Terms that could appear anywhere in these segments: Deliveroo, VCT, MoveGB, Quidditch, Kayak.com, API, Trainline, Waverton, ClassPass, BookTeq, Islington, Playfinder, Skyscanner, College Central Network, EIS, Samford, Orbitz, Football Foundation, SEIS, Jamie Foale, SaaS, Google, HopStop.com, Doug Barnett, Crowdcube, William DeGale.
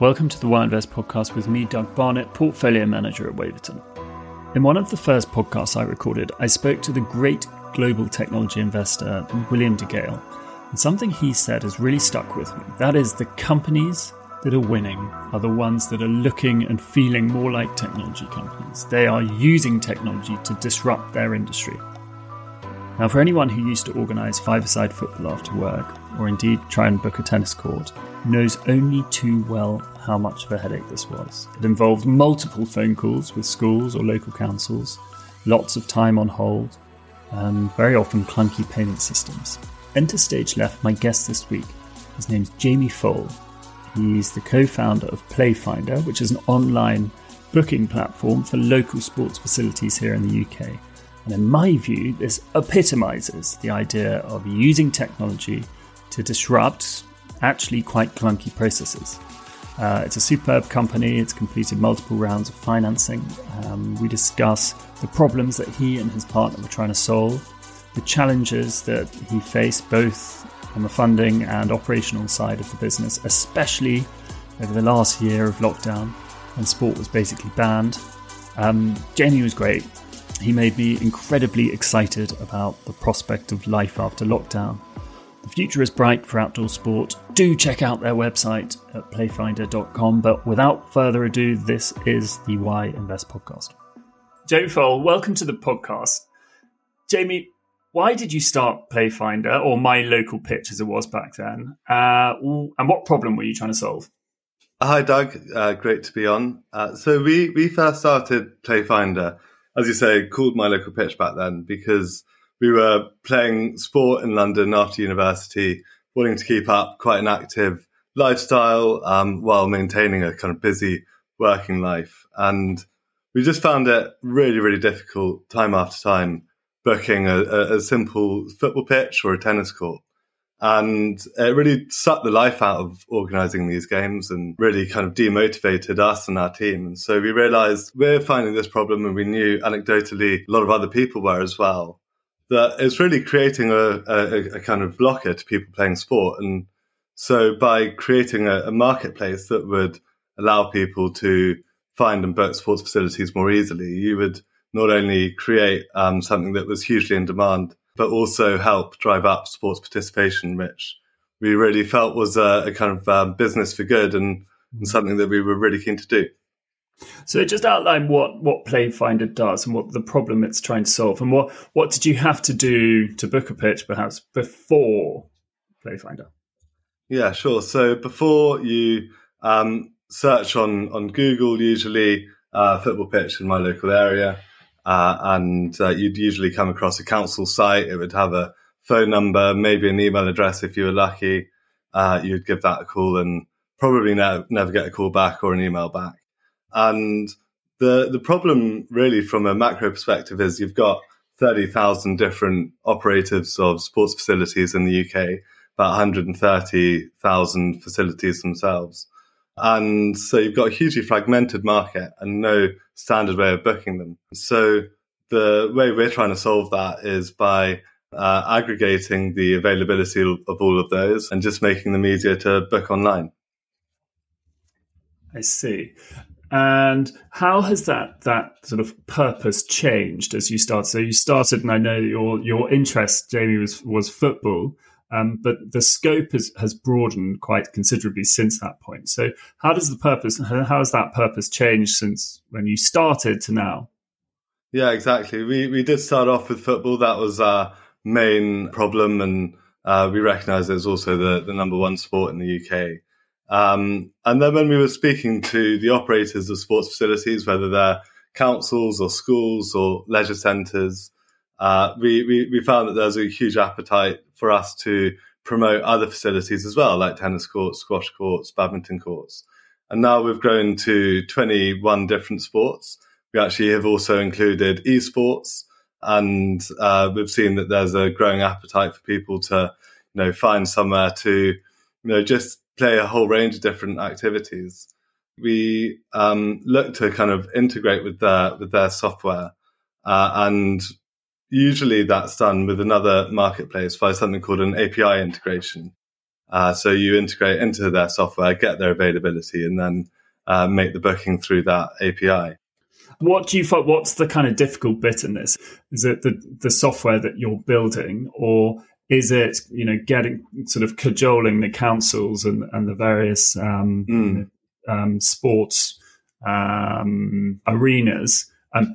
Welcome to the Why Invest podcast with me, Doug Barnett, Portfolio Manager at Waverton. In one of the first podcasts I recorded, I spoke to the great global technology investor, William DeGale, and something he said has really stuck with me. That is, the companies that are winning are the ones that are looking and feeling more like technology companies. They are using technology to disrupt their industry. Now, for anyone who used to organise five-a-side football after work, or indeed try and book a tennis court, knows only too well how much of a headache this was. It involved multiple phone calls with schools or local councils, lots of time on hold, and very often clunky payment systems. Enter stage left, my guest this week. His name's Jamie Foale. He's the co-founder of Playfinder, which is an online booking platform for local sports facilities here in the UK. And in my view, this epitomises the idea of using technology to disrupt actually quite clunky processes. It's a superb company. It's completed multiple rounds of financing. We discuss the problems that he and his partner were trying to solve, the challenges that he faced both on the funding and operational side of the business, especially over the last year of lockdown when sport was basically banned. Jamie was great. He made me incredibly excited about the prospect of life after lockdown. The future is bright for outdoor sport. Do check out their website at playfinder.com. But without further ado, this is the Why Invest podcast. Jamie Foale, welcome to the podcast. Jamie, why did you start Playfinder, or My Local Pitch as it was back then? And what problem were you trying to solve? Hi, Doug. Great to be on. So we first started Playfinder, as you say, called My Local Pitch back then, because we were playing sport in London after university, wanting to keep up quite an active lifestyle while maintaining a kind of busy working life. And we just found it really, really difficult time after time booking a simple football pitch or a tennis court. And it really sucked the life out of organising these games and really kind of demotivated us and our team. And so we realised we're finding this problem, and we knew anecdotally a lot of other people were as well, that it's really creating a kind of blocker to people playing sport. And so by creating a marketplace that would allow people to find and book sports facilities more easily, you would not only create something that was hugely in demand, but also help drive up sports participation, which we really felt was a kind of business for good and something that we were really keen to do. So just outline what Playfinder does and what the problem it's trying to solve, and what did you have to do to book a pitch perhaps before Playfinder? Yeah, sure. So before you search on Google, usually football pitch in my local area, and you'd usually come across a council site. It would have a phone number, maybe an email address if you were lucky. You'd give that a call and probably never get a call back or an email back. And the problem really from a macro perspective is you've got 30,000 different operators of sports facilities in the UK, about 130,000 facilities themselves. And so you've got a hugely fragmented market and no standard way of booking them. So the way we're trying to solve that is by aggregating the availability of all of those and just making them easier to book online. I see. And how has that sort of purpose changed as you start? So you started, and I know your interest, Jamie, was football. But the scope has broadened quite considerably since that point. So how has that purpose changed since when you started to now? Yeah, exactly. We did start off with football. That was our main problem. And we recognised it was also the number one sport in the UK. And then when we were speaking to the operators of sports facilities, whether they're councils or schools or leisure centres, we found that there's a huge appetite for us to promote other facilities as well, like tennis courts, squash courts, badminton courts. And now we've grown to 21 different sports. We actually have also included esports, and we've seen that there's a growing appetite for people to, find somewhere to, just play a whole range of different activities. We look to kind of integrate with their software, and usually that's done with another marketplace by something called an API integration. So you integrate into their software, get their availability, and then make the booking through that API. What do you find? What's the kind of difficult bit in this? Is it the software that you're building, or is it, you know, getting sort of cajoling the councils and the various sports arenas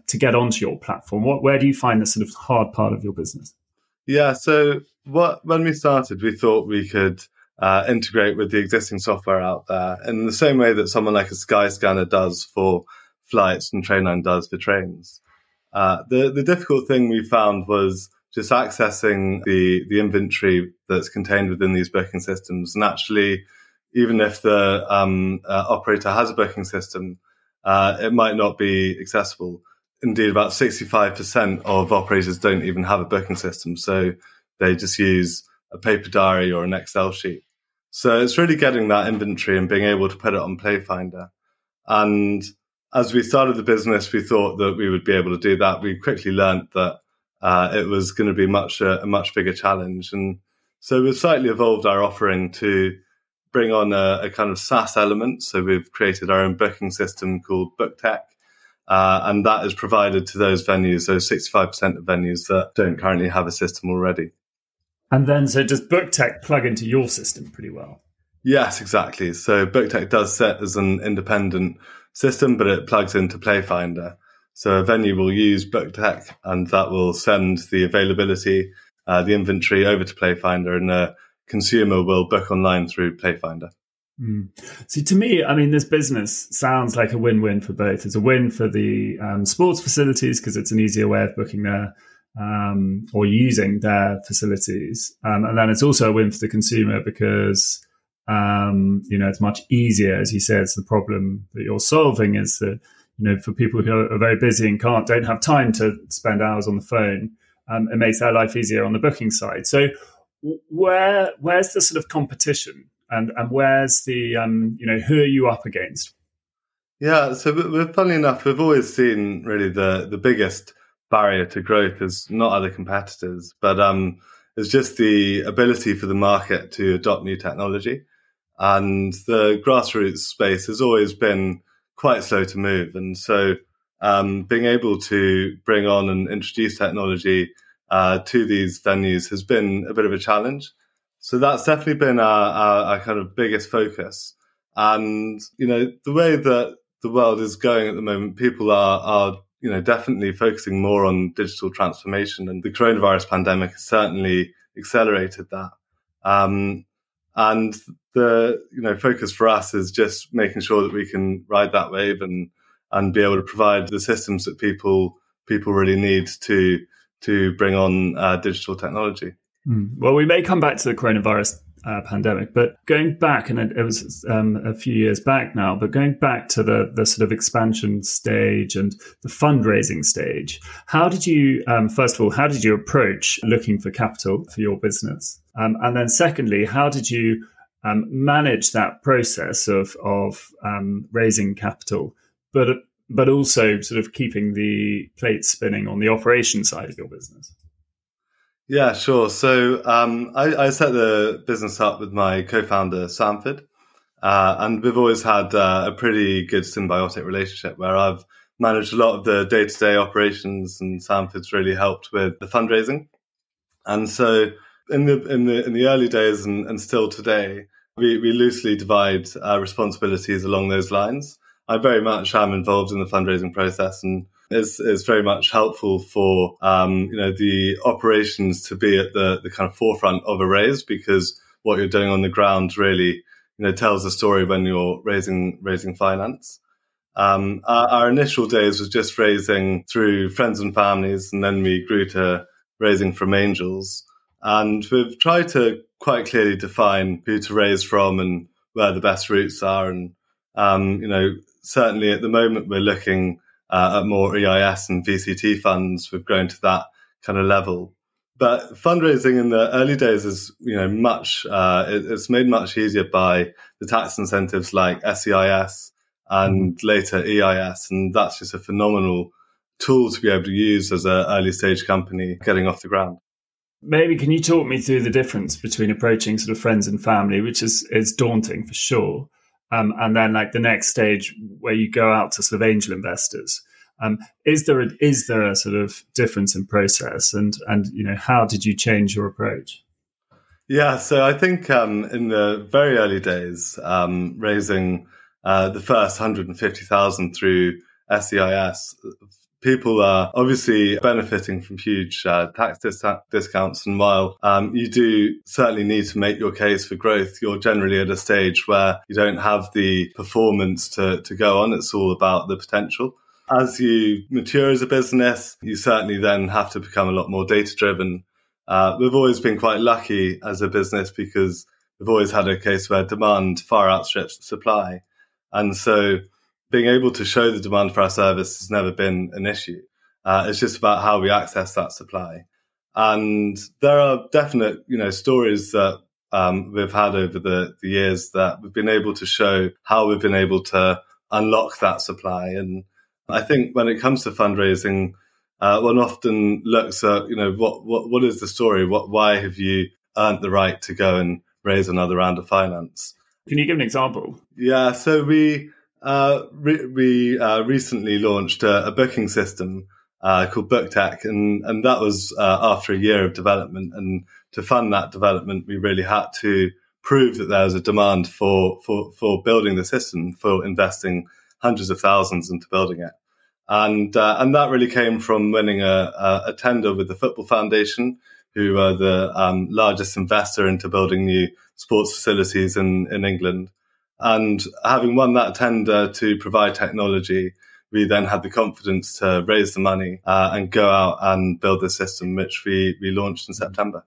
to get onto your platform? Where do you find the sort of hard part of your business? Yeah, so when we started, we thought we could integrate with the existing software out there in the same way that someone like a Skyscanner does for flights and Trainline does for trains. The difficult thing we found was just accessing the inventory that's contained within these booking systems. And actually, even if the operator has a booking system, it might not be accessible. Indeed, about 65% of operators don't even have a booking system, so they just use a paper diary or an Excel sheet. So it's really getting that inventory and being able to put it on Playfinder. And as we started the business, we thought that we would be able to do that. We quickly learned that it was going to be a much bigger challenge. And so we've slightly evolved our offering to bring on a kind of SaaS element. So we've created our own booking system called BookTeq. And that is provided to those venues, those 65% of venues that don't currently have a system already. And then, so does BookTeq plug into your system pretty well? Yes, exactly. So BookTeq does sit as an independent system, but it plugs into Playfinder. So a venue will use BookTeq, and that will send the availability, the inventory over to Playfinder, and a consumer will book online through Playfinder. Mm. So to me, I mean, this business sounds like a win-win for both. It's a win for the sports facilities because it's an easier way of booking their or using their facilities. And then it's also a win for the consumer because, you know, it's much easier. As you say, it's the problem that you're solving is that, you know, for people who are very busy and don't have time to spend hours on the phone, it makes their life easier on the booking side. So where's the sort of competition? And where's the, you know, who are you up against? Yeah, so funnily enough, we've always seen really the biggest barrier to growth is not other competitors, but it's just the ability for the market to adopt new technology. And the grassroots space has always been quite slow to move. And so being able to bring on and introduce technology to these venues has been a bit of a challenge. So that's definitely been our kind of biggest focus. And, you know, the way that the world is going at the moment, people are you know, definitely focusing more on digital transformation. And the coronavirus pandemic has certainly accelerated that. And the, you know, focus for us is just making sure that we can ride that wave and be able to provide the systems that people really need to bring on digital technology. Well, we may come back to the coronavirus pandemic, but going back, and it was a few years back now, but going back to the sort of expansion stage and the fundraising stage, how did you, first of all, how did you approach looking for capital for your business? And then secondly, how did you manage that process of raising capital, but also sort of keeping the plates spinning on the operation side of your business? Yeah, sure. So I set the business up with my co-founder, Samford, and we've always had a pretty good symbiotic relationship where I've managed a lot of the day-to-day operations and Samford's really helped with the fundraising. And so in the early days and still today, we loosely divide responsibilities along those lines. I very much am involved in the fundraising process and is very much helpful for you know, the operations to be at the kind of forefront of a raise, because what you're doing on the ground really, you know, tells the story when you're raising finance. Our initial days was just raising through friends and families, and then we grew to raising from angels. And we've tried to quite clearly define who to raise from and where the best routes are. And you know, certainly at the moment we're looking at more EIS and VCT funds. We've grown to that kind of level. But fundraising in the early days is, you know, much, it's made much easier by the tax incentives like SEIS and later EIS. And that's just a phenomenal tool to be able to use as an early stage company getting off the ground. Maybe can you talk me through the difference between approaching sort of friends and family, which is daunting for sure, and then like the next stage where you go out to sort of angel investors? Is there a sort of difference in process, and you know, how did you change your approach? Yeah, so I think in the very early days, raising the first 150,000 through SEIS, people are obviously benefiting from huge tax discounts. And while you do certainly need to make your case for growth, you're generally at a stage where you don't have the performance to go on. It's all about the potential. As you mature as a business, you certainly then have to become a lot more data-driven. We've always been quite lucky as a business because we've always had a case where demand far outstrips supply. And so being able to show the demand for our service has never been an issue. It's just about how we access that supply. And there are definite, you know, stories that we've had over the years that we've been able to show how we've been able to unlock that supply. And I think when it comes to fundraising, one often looks at, you know, what is the story? Why have you earned the right to go and raise another round of finance? Can you give an example? Yeah, so we recently launched a booking system called BookTeq, and that was after a year of development. And to fund that development, we really had to prove that there was a demand for building the system, for investing hundreds of thousands into building it. And that really came from winning a tender with the Football Foundation, who are the largest investor into building new sports facilities in England. And having won that tender to provide technology, we then had the confidence to raise the money and go out and build the system, which we launched in September.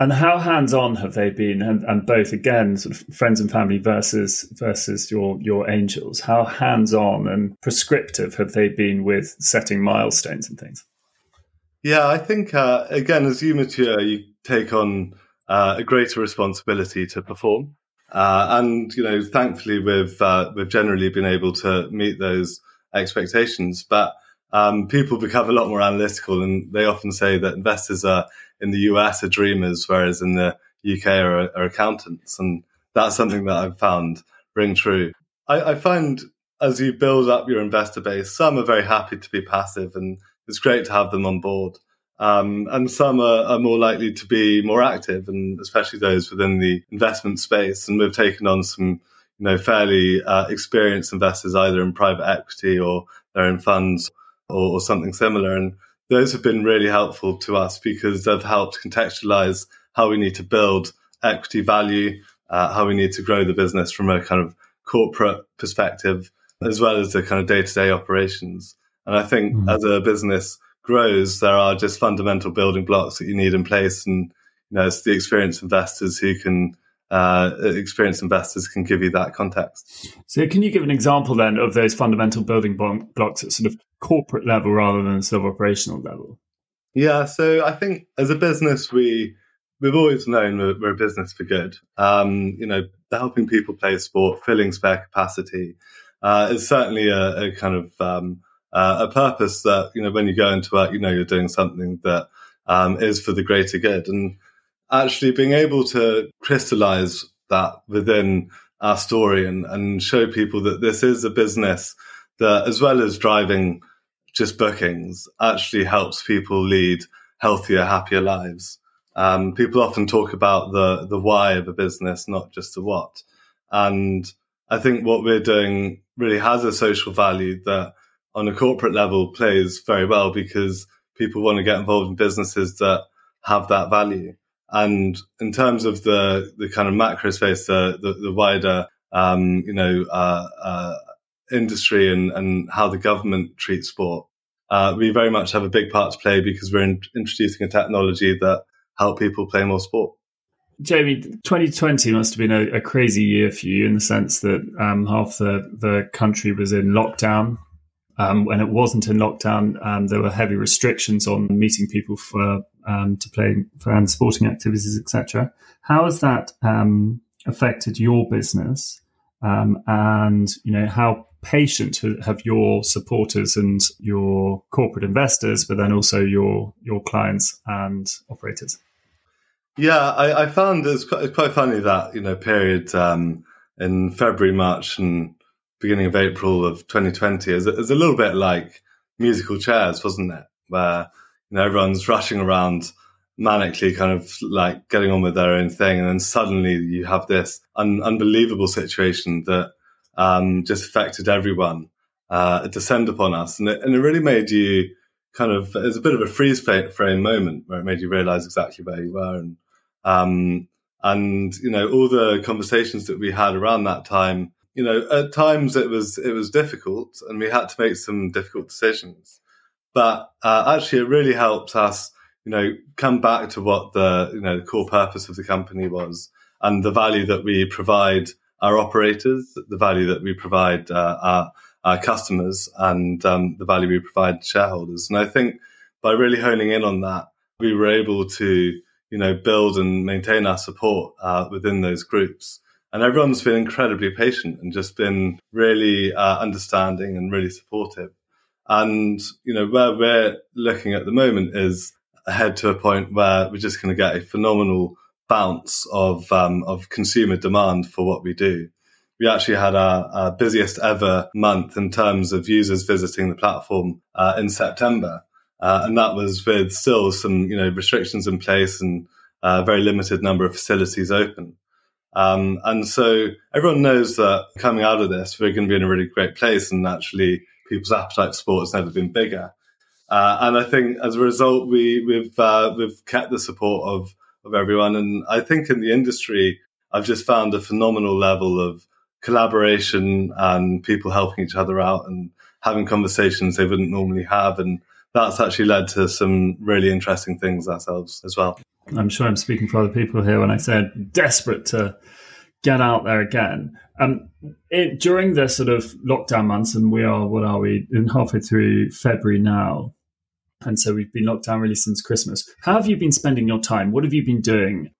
And how hands-on have they been? And both, again, sort of friends and family versus your angels. How hands-on and prescriptive have they been with setting milestones and things? Yeah, I think, again, as you mature, you take on a greater responsibility to perform. And, you know, thankfully, we've generally been able to meet those expectations. But people become a lot more analytical, and they often say that investors are in the US are dreamers, whereas in the UK are accountants. And that's something that I've found ring true. I find as you build up your investor base, some are very happy to be passive, and it's great to have them on board. And some are more likely to be more active, and especially those within the investment space. And we've taken on some, you know, fairly experienced investors, either in private equity or their own funds or something similar. And those have been really helpful to us because they've helped contextualize how we need to build equity value, how we need to grow the business from a kind of corporate perspective, as well as the kind of day-to-day operations. And I think as a business grows, there are just fundamental building blocks that you need in place. And, you know, it's the experienced investors can give you that context. So can you give an example then of those fundamental building blocks at sort of corporate level rather than sort of operational level? Yeah, so I think as a business, we've always known we're a business for good. You know, helping people play sport, filling spare capacity is certainly a kind of a purpose that, you know, when you go into work, you know you're doing something that is for the greater good. And actually being able to crystallize that within our story and show people that this is a business that, as well as driving just bookings, actually helps people lead healthier, happier lives. People often talk about the why of a business, not just the what. And I think what we're doing really has a social value that on a corporate level plays very well because people want to get involved in businesses that have that value. And in terms of the kind of macro space, the wider, industry and how the government treats sport, we very much have a big part to play because we're introducing a technology that helps people play more sport. Jamie, 2020 must have been a crazy year for you in the sense that half the country was in lockdown. When it wasn't in lockdown, there were heavy restrictions on meeting people for to play and sporting activities, etc. How has that affected your business? And you know, how patient have your supporters and your corporate investors, but then also your clients and operators? Yeah, I found it's quite funny that, period in February, March and beginning of April of 2020 is a little bit like musical chairs, wasn't it? Where, everyone's rushing around manically, kind of like getting on with their own thing. And then suddenly you have this unbelievable situation that just affected everyone. It descended upon us. And it really made you kind of, it's a bit of a freeze frame moment where it made you realize exactly where you were. And all the conversations that we had around that time, at times it was difficult and we had to make some difficult decisions. But actually it really helped us, come back to what the, the core purpose of the company was and the value that we provide our operators, the value that we provide our customers and the value we provide shareholders. And I think by really honing in on that, we were able to, build and maintain our support within those groups. And everyone's been incredibly patient and just been really understanding and really supportive. And, where we're looking at the moment is ahead to a point where we're just going to get a phenomenal bounce of consumer demand for what we do. We actually had our busiest ever month in terms of users visiting the platform in September. And that was with still some, restrictions in place and a very limited number of facilities open. And so everyone knows that coming out of this, we're going to be in a really great place. And actually, people's appetite for sport has never been bigger. And I think as a result, we've kept the support of everyone. And I think in the industry, I've just found a phenomenal level of collaboration and people helping each other out and having conversations they wouldn't normally have. And that's actually led to some really interesting things ourselves as well. I'm sure I'm speaking for other people here when I say I'm desperate to get out there again. During the sort of lockdown months, and what are we, in halfway through February now, and so we've been locked down really since Christmas. How have you been spending your time? What have you been doing?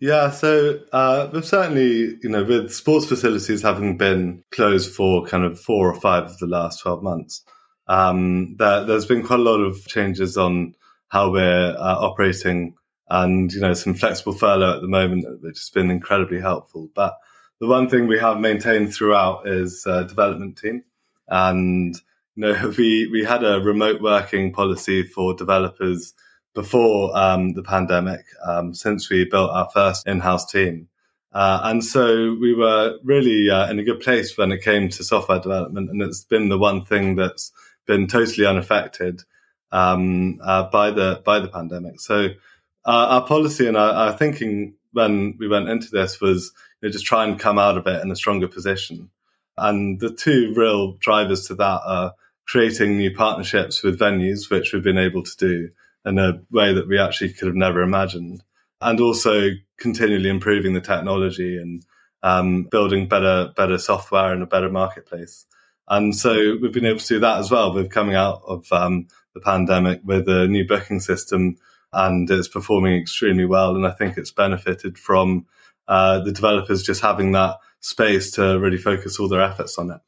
Yeah, so we've certainly, with sports facilities having been closed for kind of 4 or 5 of the last 12 months, there's been quite a lot of changes on how we're operating. And, some flexible furlough at the moment, which has been incredibly helpful. But the one thing we have maintained throughout is a development team. And, we had a remote working policy for developers before the pandemic, since we built our first in-house team. And so we were really in a good place when it came to software development. And it's been the one thing that's been totally unaffected by the pandemic. So our policy and our thinking when we went into this was just try and come out of it in a stronger position. And the two real drivers to that are creating new partnerships with venues, which we've been able to do in a way that we actually could have never imagined, and also continually improving the technology and building better software and a better marketplace. And so we've been able to do that as well. We're coming out of the pandemic with a new booking system, and it's performing extremely well. And I think it's benefited from the developers just having that space to really focus all their efforts on it.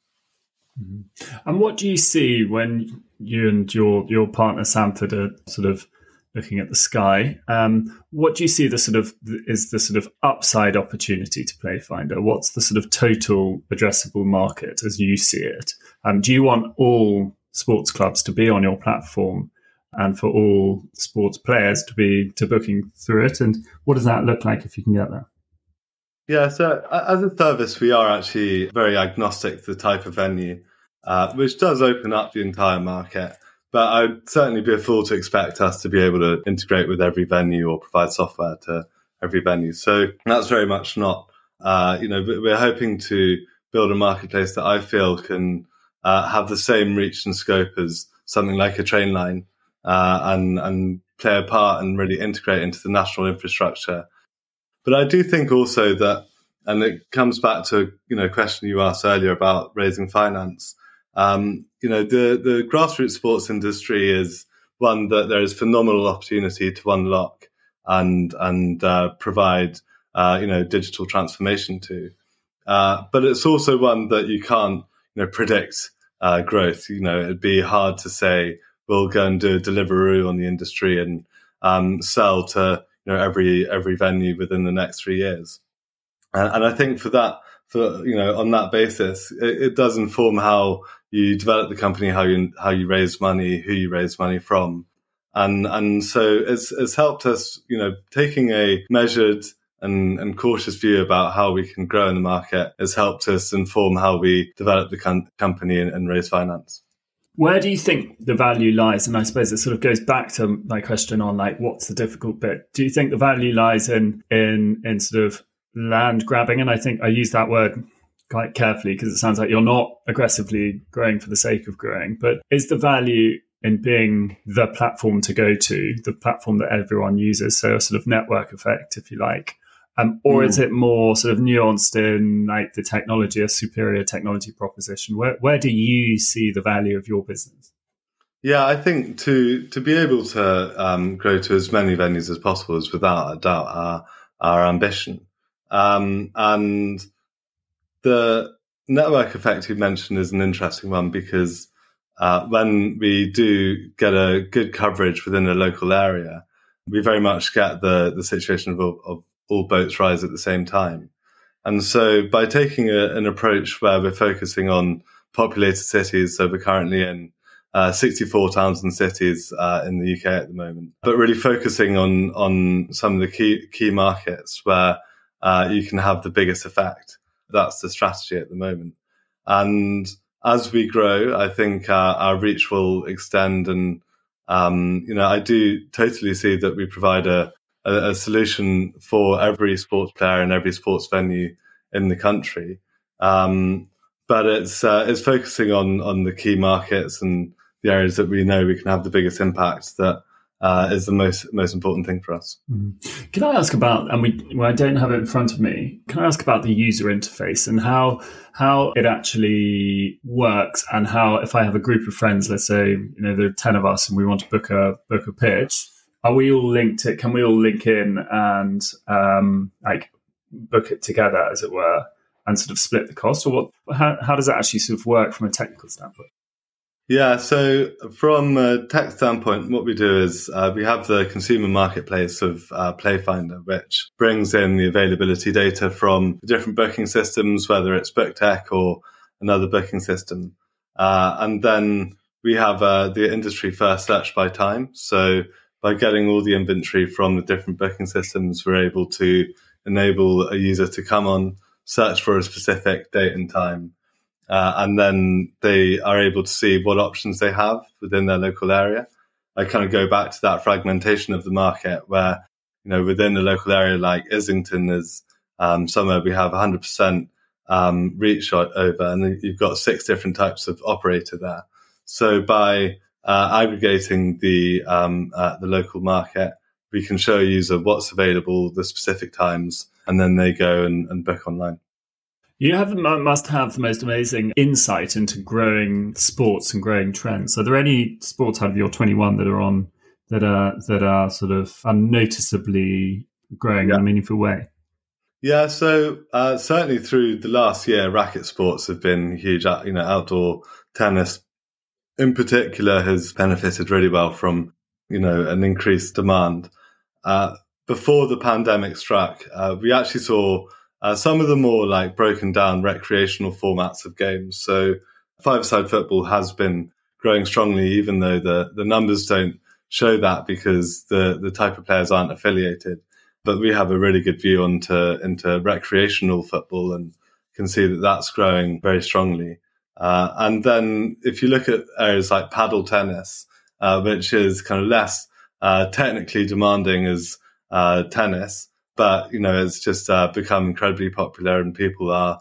Mm-hmm. And what do you see when you and your partner, Samford, are sort of looking at the sky? What do you see is the upside opportunity to Playfinder? What's the sort of total addressable market as you see it? Do you want all sports clubs to be on your platform and for all sports players to booking through it? And what does that look like if you can get there? Yeah, so as a service, we are actually very agnostic to the type of venue, which does open up the entire market. But I would certainly be a fool to expect us to be able to integrate with every venue or provide software to every venue. So that's very much not, we're hoping to build a marketplace that I feel can have the same reach and scope as something like a Trainline. And play a part and really integrate into the national infrastructure. But I do think also that, and it comes back to a question you asked earlier about raising finance, the grassroots sports industry is one that there is phenomenal opportunity to unlock and provide digital transformation to. But it's also one that you can't predict growth. It'd be hard to say, we'll go and do a Deliveroo on the industry and sell to every venue within the next 3 years. And I think for that, on that basis, it does inform how you develop the company, how you raise money, who you raise money from. And so it's helped us, taking a measured and cautious view about how we can grow in the market has helped us inform how we develop the company and raise finance. Where do you think the value lies? And I suppose it sort of goes back to my question on what's the difficult bit? Do you think the value lies in sort of land grabbing? And I think I use that word quite carefully because it sounds like you're not aggressively growing for the sake of growing. But is the value in being the platform to go to, the platform that everyone uses, so a sort of network effect, if you like? Or is it more sort of nuanced in the technology, a superior technology proposition? Where do you see the value of your business? Yeah, I think to be able to grow to as many venues as possible is without a doubt our ambition. And the network effect you mentioned is an interesting one because when we do get a good coverage within a local area, we very much get the situation of all boats rise at the same time. And so by taking an approach where we're focusing on populated cities, so we're currently in 64 towns and cities in the UK at the moment, but really focusing on some of the key markets where you can have the biggest effect. That's the strategy at the moment. And as we grow, I think our reach will extend. And, I do totally see that we provide a solution for every sports player and every sports venue in the country. But it's focusing on the key markets and the areas that we know we can have the biggest impact that is the most important thing for us. Mm-hmm. Can I ask about, I don't have it in front of me, can I ask about the user interface and how it actually works and how, if I have a group of friends, let's say, there are 10 of us and we want to book a pitch, are we all linked? Can we all link in and book it together, as it were, and sort of split the cost? Or what? How does it actually sort of work from a technical standpoint? Yeah, so from a tech standpoint, what we do is we have the consumer marketplace of Playfinder, which brings in the availability data from the different booking systems, whether it's BookTeq or another booking system, and then we have the industry first search by time. So by getting all the inventory from the different booking systems, we're able to enable a user to come on, search for a specific date and time, and then they are able to see what options they have within their local area. I kind of go back to that fragmentation of the market where, within a local area like Islington is somewhere we have 100% reach over, and you've got 6 different types of operator there. So by aggregating the local market, we can show a user what's available, the specific times, and then they go and book online. You must have the most amazing insight into growing sports and growing trends. Are there any sports out of your 21 that are sort of unnoticeably growing in a meaningful way? Yeah, so certainly through the last year, racket sports have been huge. Outdoor tennis in particular has benefited really well from, an increased demand. Before the pandemic struck, we actually saw some of the more broken down recreational formats of games. So five-a-side football has been growing strongly, even though the numbers don't show that because the type of players aren't affiliated. But we have a really good view into recreational football and can see that that's growing very strongly. And then if you look at areas like paddle tennis, which is kind of less technically demanding as tennis, but, it's just become incredibly popular and people are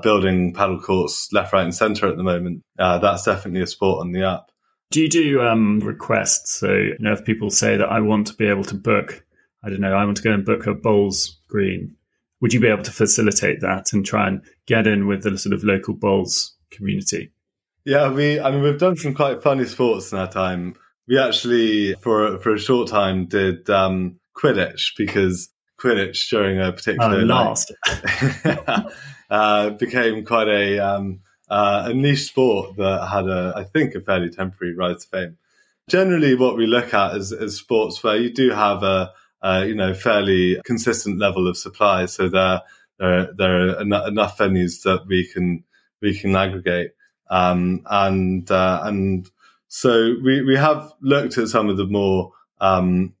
building paddle courts left, right and centre at the moment. That's definitely a sport on the up. Do you do requests? So, if people say that I want to be able to book, I want to go and book a bowls green, would you be able to facilitate that and try and get in with the sort of local bowls community? Yeah, we've done some quite funny sports in our time. We actually, for a short time, did Quidditch because Quidditch during a particular became quite a niche sport that had a fairly temporary rise to fame. Generally, what we look at is sports where you do have a fairly consistent level of supply. So there are enough venues that we can aggregate. And so we have looked at some of the more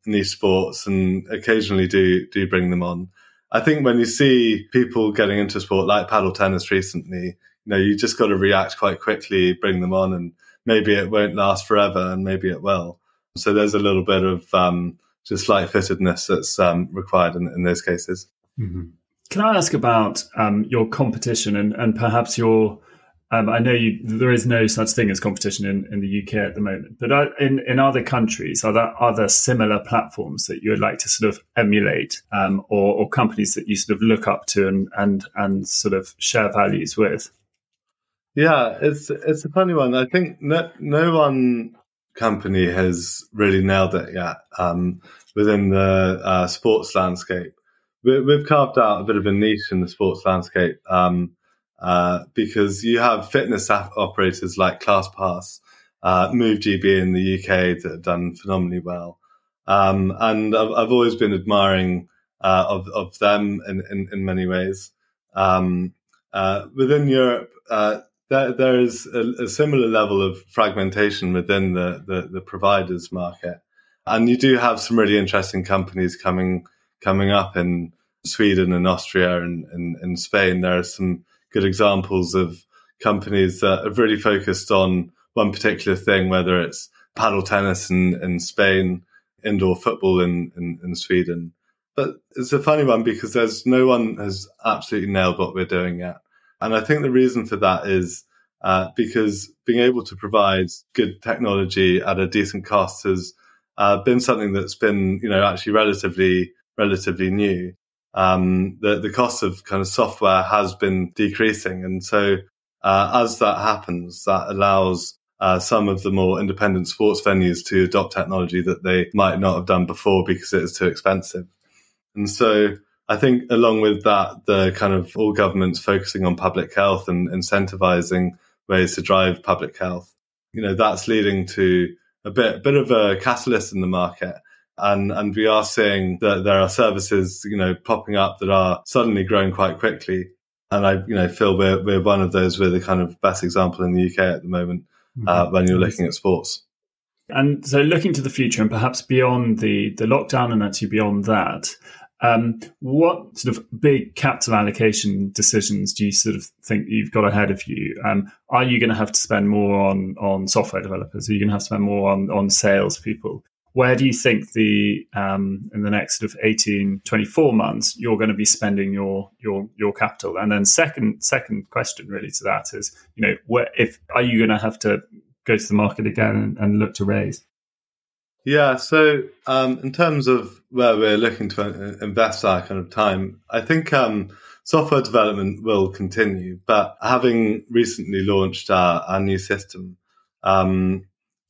niche sports, and occasionally do bring them on. I think when you see people getting into sport like paddle tennis recently, you just got to react quite quickly, bring them on, and maybe it won't last forever, and maybe it will. So there's a little bit of just light-footedness that's required in those cases. Mm-hmm. Can I ask about your competition and perhaps your? I know there is no such thing as competition in the UK at the moment, but in other countries, are there other similar platforms that you would like to sort of emulate, or companies that you sort of look up to and sort of share values with? Yeah, it's a funny one. I think no one company has really nailed it yet within the sports landscape. We've carved out a bit of a niche in the sports landscape because you have fitness operators like ClassPass, MoveGB in the UK that have done phenomenally well. And I've always been admiring of them in many ways. Within Europe, there is a similar level of fragmentation within the providers market. And you do have some really interesting companies coming up in Sweden and Austria and Spain. There are some good examples of companies that have really focused on one particular thing, whether it's paddle tennis in Spain, indoor football in Sweden. But it's a funny one because there's no one has absolutely nailed what we're doing yet. And I think the reason for that is because being able to provide good technology at a decent cost has been something that's been, actually relatively new. The cost of kind of software has been decreasing. And so as that happens, that allows some of the more independent sports venues to adopt technology that they might not have done before because it is too expensive. And so I think along with that, the kind of all governments focusing on public health and incentivizing ways to drive public health, that's leading to a bit of a catalyst in the market. And we are seeing that there are services, popping up that are suddenly growing quite quickly. And I, feel we're one of those. We're the kind of best example in the UK at the moment when you're looking at sports. And so looking to the future and perhaps beyond the lockdown and actually beyond that, what sort of big capital allocation decisions do you sort of think you've got ahead of you? Are you going to have to spend more on software developers? Are you going to have to spend more on salespeople? Where do you think in the next sort of 18, 24 months, you're going to be spending your capital? And then second question really to that is, are you going to have to go to the market again and look to raise? Yeah, so in terms of where we're looking to invest our kind of time, I think software development will continue. But having recently launched our new system,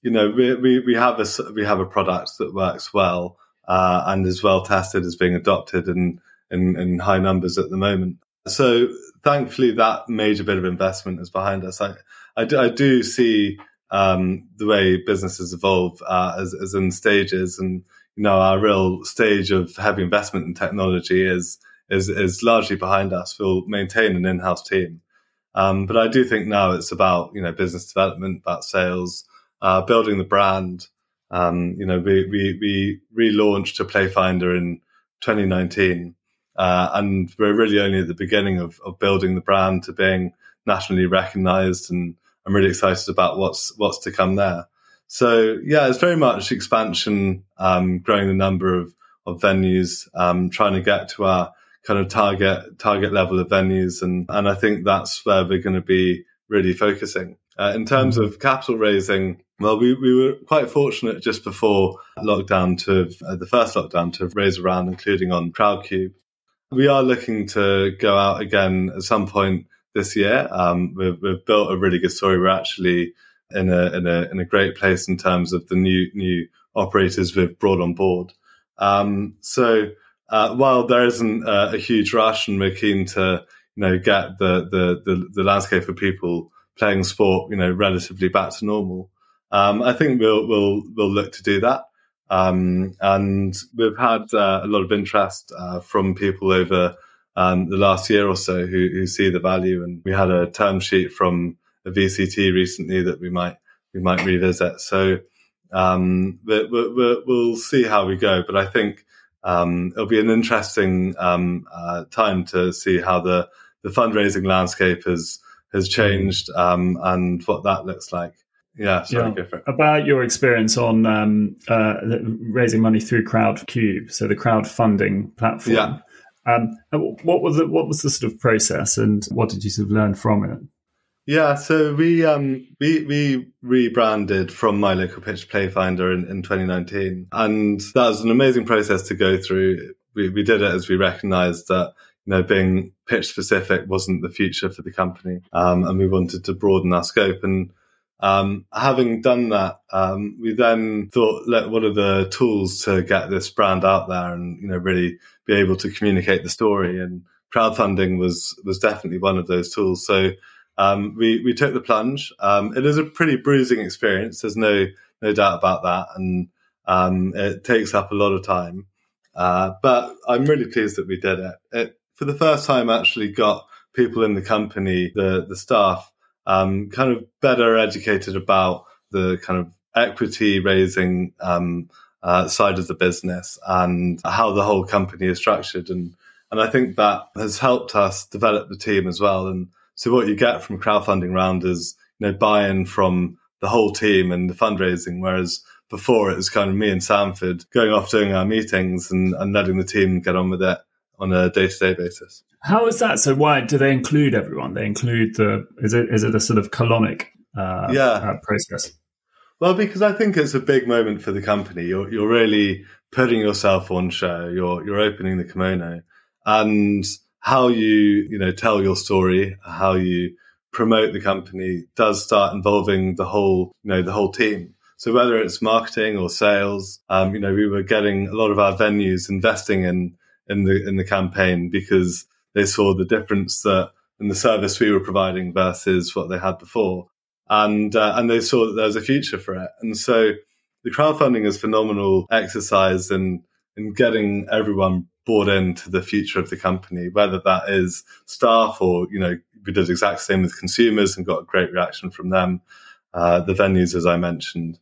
we have a product that works well and is well tested, is being adopted in high numbers at the moment. So thankfully, that major bit of investment is behind us. I do see the way businesses evolve as in stages, and our real stage of heavy investment in technology is largely behind us. We'll maintain an in-house team, but I do think now it's about business development, about sales. Building the brand, we relaunched a Playfinder in 2019, and we're really only at the beginning of building the brand to being nationally recognised, and I'm really excited about what's to come there. So yeah, it's very much expansion, growing the number of venues, trying to get to our kind of target level of venues, and I think that's where we're going to be really focusing. In terms of capital raising, well, we were quite fortunate just before lockdown the first lockdown, to raise a round, including on Crowdcube. We are looking to go out again at some point this year. We've built a really good story. We're actually in a great place in terms of the new operators we've brought on board. So while there isn't a huge rush, and we're keen to get the landscape for people playing sport, relatively back to normal. I think we'll look to do that. And we've had a lot of interest from people over the last year or so who see the value. And we had a term sheet from a VCT recently that we might revisit. So we'll see how we go. But I think it'll be an interesting time to see how the fundraising landscape has changed and what that looks like. Yeah, sorry, go for it. About your experience on raising money through Crowdcube, so the crowdfunding platform. Yeah. What was the sort of process, and what did you sort of learn from it? Yeah, so we rebranded from My Local Pitch Playfinder in 2019, and that was an amazing process to go through. We did it as we recognised that, you know, being pitch specific wasn't the future for the company, and we wanted to broaden our scope. And having done that, we then thought, look, what are the tools to get this brand out there, and you know, really be able to communicate the story? And crowdfunding was definitely one of those tools. So we took the plunge. It is a pretty bruising experience. There's no doubt about that. And it takes up a lot of time. But I'm really pleased that we did it. It, for the first time, actually got people in the company, the staff, kind of better educated about the kind of equity raising side of the business and how the whole company is structured. And I think that has helped us develop the team as well. And so what you get from crowdfunding round is, you know, buy-in from the whole team and the fundraising, whereas before it was kind of me and Samford going off doing our meetings and letting the team get on with it on a day-to-day basis. How is that? So why do they include everyone? They include is it a sort of colonic process? Well, because I think it's a big moment for the company. You're really putting yourself on show. You're opening the kimono. And how you tell your story, how you promote the company does start involving the whole team. So whether it's marketing or sales, we were getting a lot of our venues investing in the campaign because they saw the difference that in the service we were providing versus what they had before, and they saw that there was a future for it. And so the crowdfunding is a phenomenal exercise in getting everyone bought into the future of the company, whether that is staff or, you know, we did the exact same with consumers and got a great reaction from them, the venues, as I mentioned.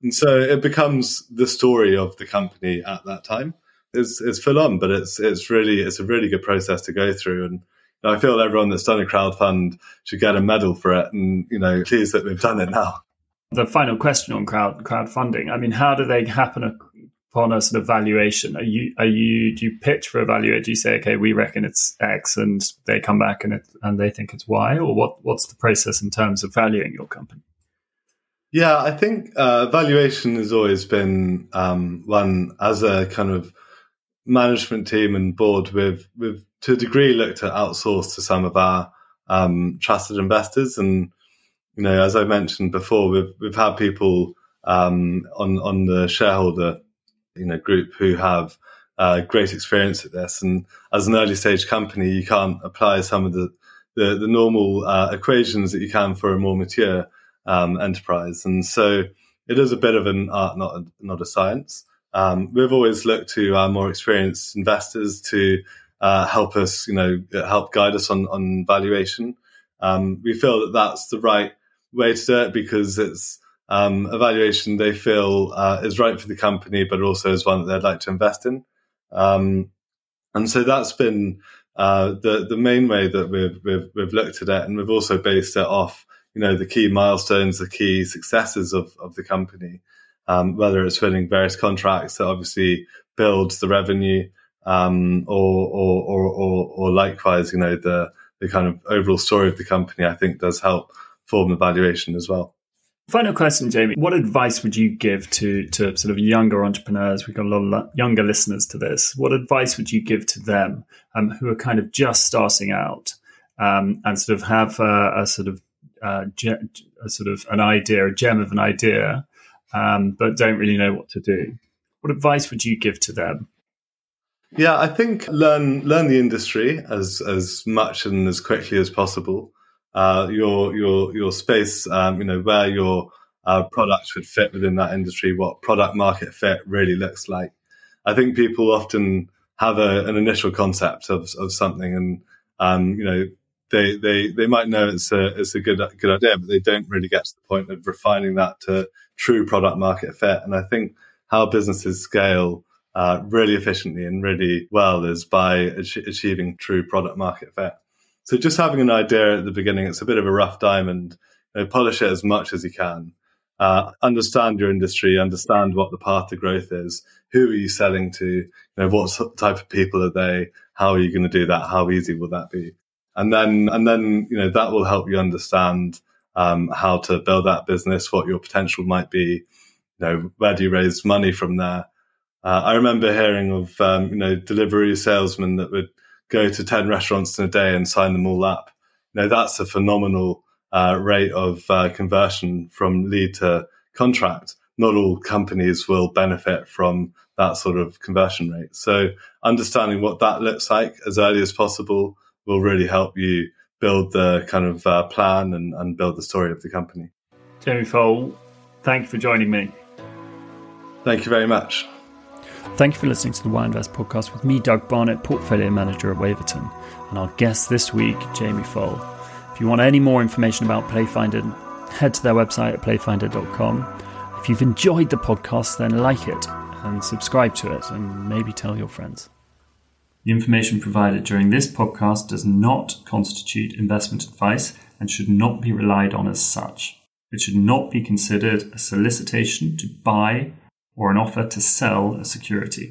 And so it becomes the story of the company at that time. It's full on, but it's a really good process to go through. And you know, I feel everyone that's done a crowdfund should get a medal for it. And, you know, pleased that we've done it now. The final question on crowdfunding. I mean, how do they happen upon a sort of valuation? Do you pitch for a valuation? Do you say, okay, we reckon it's X, and they come back and they think it's Y? Or what's the process in terms of valuing your company? Yeah, I think valuation has always been one, as a kind of management team and board, we've to a degree looked to outsource to some of our trusted investors. And, you know, as I mentioned before, we've had people on the shareholder group who have great experience at this, and as an early stage company you can't apply some of the normal equations that you can for a more mature enterprise. And so it is a bit of an art, not a science. We've always looked to our more experienced investors to help us, help guide us on valuation. We feel that that's the right way to do it because it's a valuation they feel is right for the company, but also is one that they'd like to invest in. And so that's been the main way that we've looked at it, and we've also based it off, the key milestones, the key successes of the company, whether it's winning various contracts that obviously build the revenue, or likewise, the kind of overall story of the company, I think does help form the valuation as well. Final question, Jamie. What advice would you give to sort of younger entrepreneurs? We've got a lot of younger listeners to this. What advice would you give to them who are kind of just starting out and sort of have a gem of an idea, but don't really know what to do? What advice would you give to them? Yeah, I think learn the industry as much and as quickly as possible. Your space, where you're products would fit within that industry, what product market fit really looks like. I think people often have an initial concept of something, and they might know it's a good idea, but they don't really get to the point of refining that to true product market fit. And I think how businesses scale really efficiently and really well is by achieving true product market fit. So just having an idea at the beginning, it's a bit of a rough diamond. Polish it as much as you can. Understand your industry, understand what the path to growth is. Who are you selling to? What type of people are they? How are you going to do that? How easy will that be? And then that will help you understand how to build that business, what your potential might be. Where do you raise money from there? I remember hearing of delivery salesmen that would go to 10 restaurants in a day and sign them all up. That's a phenomenal rate of conversion from lead to contract. Not all companies will benefit from that sort of conversion rate. So understanding what that looks like as early as possible will really help you build the kind of plan and build the story of the company. Jamie Foale, thank you for joining me. Thank you very much. Thank you for listening to the Why Invest podcast with me, Doug Barnett, Portfolio Manager at Waverton, and our guest this week, Jamie Foale. If you want any more information about Playfinder, head to their website at playfinder.com. If you've enjoyed the podcast, then like it and subscribe to it and maybe tell your friends. The information provided during this podcast does not constitute investment advice and should not be relied on as such. It should not be considered a solicitation to buy or an offer to sell a security.